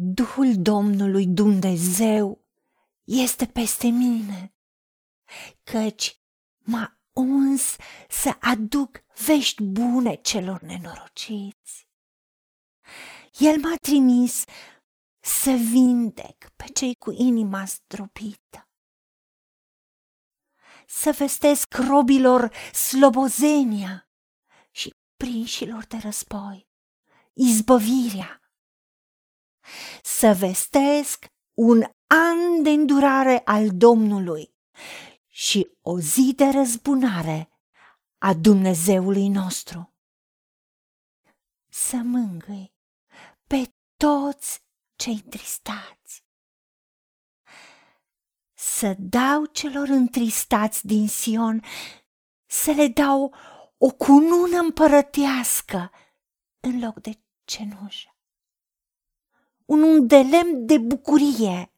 Duhul Domnului Dumnezeu este peste mine, căci m-a uns să aduc vești bune celor nenorociți. El m-a trimis să vindec pe cei cu inima zdrobită, să vestesc robilor slobozenia și prinșilor de război izbăvirea, să vestesc un an de îndurare al Domnului și o zi de răzbunare a Dumnezeului nostru, să mângâi pe toți cei tristați, să dau celor întristați din Sion, să le dau o cunună împărătească în loc de cenușă, un unghi de lemn de bucurie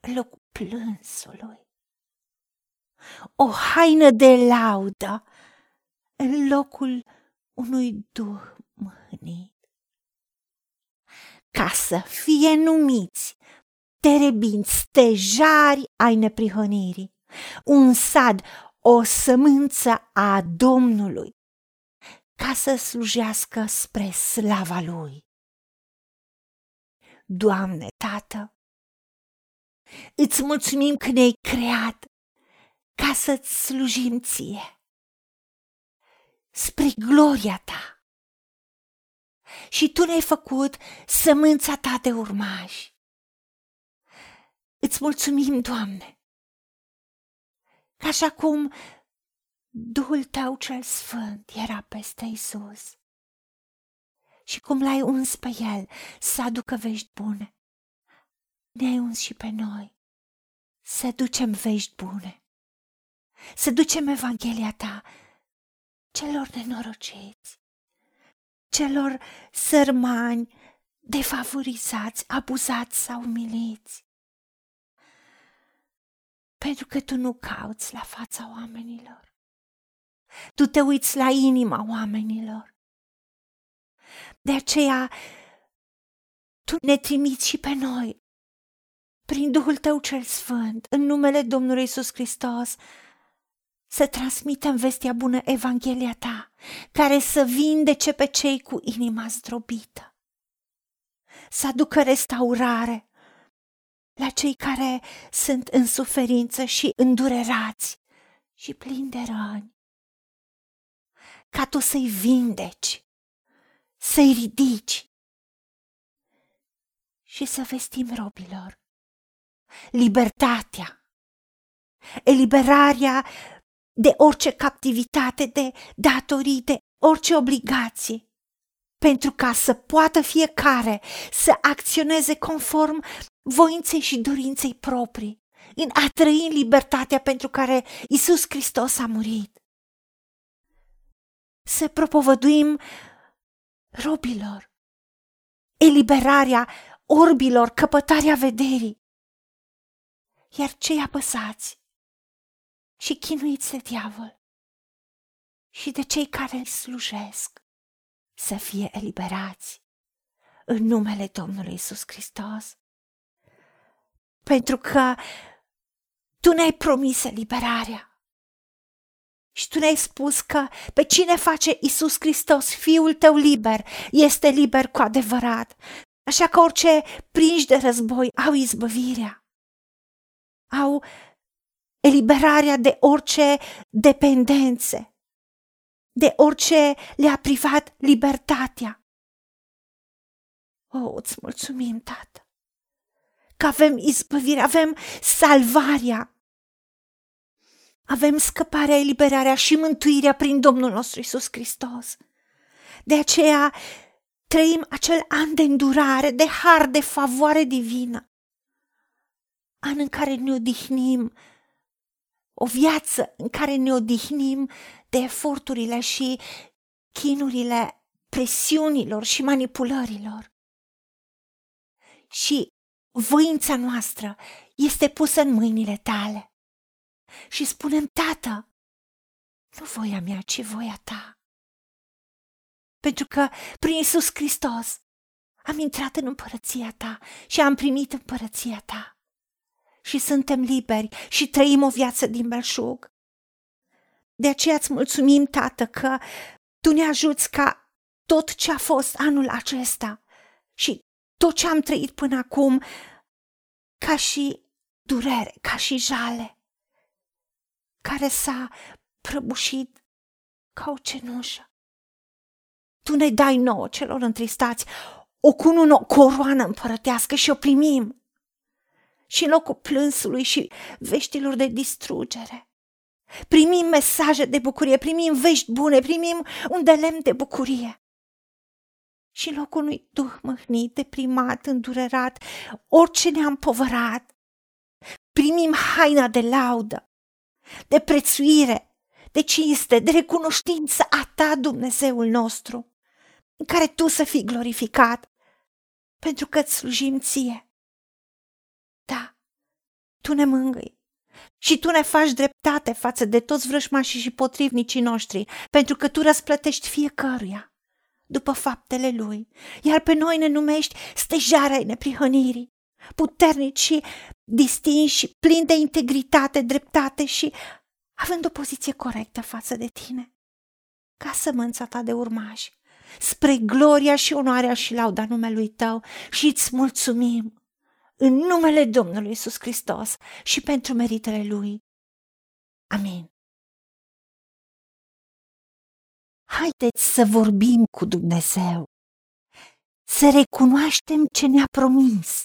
în locul plânsului, o haină de laudă în locul unui duh mâhnit, ca să fie numiți terebinți, stejari ai neprihănirii, un sad, o sămânță a Domnului, ca să slujească spre slava Lui. Doamne, Tată, îți mulțumim că ne-ai creat ca să-ți slujim Ție, spre gloria Ta. Și Tu ne-ai făcut sămânța Ta de urmași. Îți mulțumim, Doamne, că așa cum Duhul Tău cel Sfânt era peste Isus și cum L-ai uns pe El să aducă vești bune, ne-ai uns și pe noi să ducem vești bune, să ducem Evanghelia Ta celor nenorociți, celor sărmani, defavorizați, abuzați sau umiliți. Pentru că Tu nu cauți la fața oamenilor. Tu te uiți la inima oamenilor. De aceea, Tu ne trimiți și pe noi, prin Duhul Tău cel Sfânt, în numele Domnului Isus Hristos, să transmitem vestea bună, Evanghelia Ta, care să vindece pe cei cu inima zdrobită, să aducă restaurare la cei care sunt în suferință și îndurerați și plini de răni, ca Tu să-i vindeci, să-i ridici și să vestim robilor libertatea, eliberarea de orice captivitate, de datorii, de orice obligații, pentru ca să poată fiecare să acționeze conform voinței și dorinței proprii, în a trăi în libertatea pentru care Isus Hristos a murit. Să propovăduim robilor eliberarea orbilor, căpătarea vederii, iar cei apăsați și chinuiți de diavol și de cei care îl slujesc să fie eliberați în numele Domnului Isus Hristos. Pentru că Tu ne-ai promis eliberarea și Tu ne-ai spus că pe cine face Isus Hristos, Fiul Tău, liber, este liber cu adevărat. Așa că orice prinși de război au izbăvirea, au eliberarea de orice dependențe, de orice le-a privat libertatea. O, îți mulțumim, Tată, că avem izbăvire, avem salvarea, avem scăparea, eliberarea și mântuirea prin Domnul nostru Isus Hristos. De aceea trăim acel an de îndurare, de har, de favoare divină, an în care ne odihnim, o viață în care ne odihnim de eforturile și chinurile presiunilor și manipulărilor. Și voința noastră este pusă în mâinile Tale. Și spunem: Tată, nu voia mea, ci voia Ta. Pentru că prin Iisus Hristos am intrat în împărăția ta și am primit împărăția ta. Și suntem liberi și trăim o viață din belșug. De aceea îți mulțumim, Tată, că tu ne ajuți ca tot ce a fost anul acesta și tot ce am trăit până acum, ca și durere, ca și jale, care s-a prăbușit ca o cenușă. Tu ne dai nouă, celor întristați, o cunună, o coroană împărătească și o primim. Și în locul plânsului și veștilor de distrugere, primim mesaje de bucurie, primim vești bune, primim un delemn de bucurie. Și în locul unui duh mâhnit, deprimat, îndurerat, orice ne-a împovărat, primim haina de laudă, de prețuire, de cinste, de recunoștință a ta, Dumnezeul nostru, în care tu să fii glorificat, pentru că îți slujim ție. Da, tu ne mângâi și tu ne faci dreptate față de toți vrăjmașii și potrivnicii noștri, pentru că tu răsplătești fiecăruia după faptele lui, iar pe noi ne numești stejarei neprihănirii, puternici și distinși și plini de integritate, dreptate și având o poziție corectă față de tine, ca sămânța ta de urmași, spre gloria și onoarea și lauda numelui tău, și îți mulțumim în numele Domnului Isus Hristos și pentru meritele lui. Amin. Haideți să vorbim cu Dumnezeu, să recunoaștem ce ne-a promis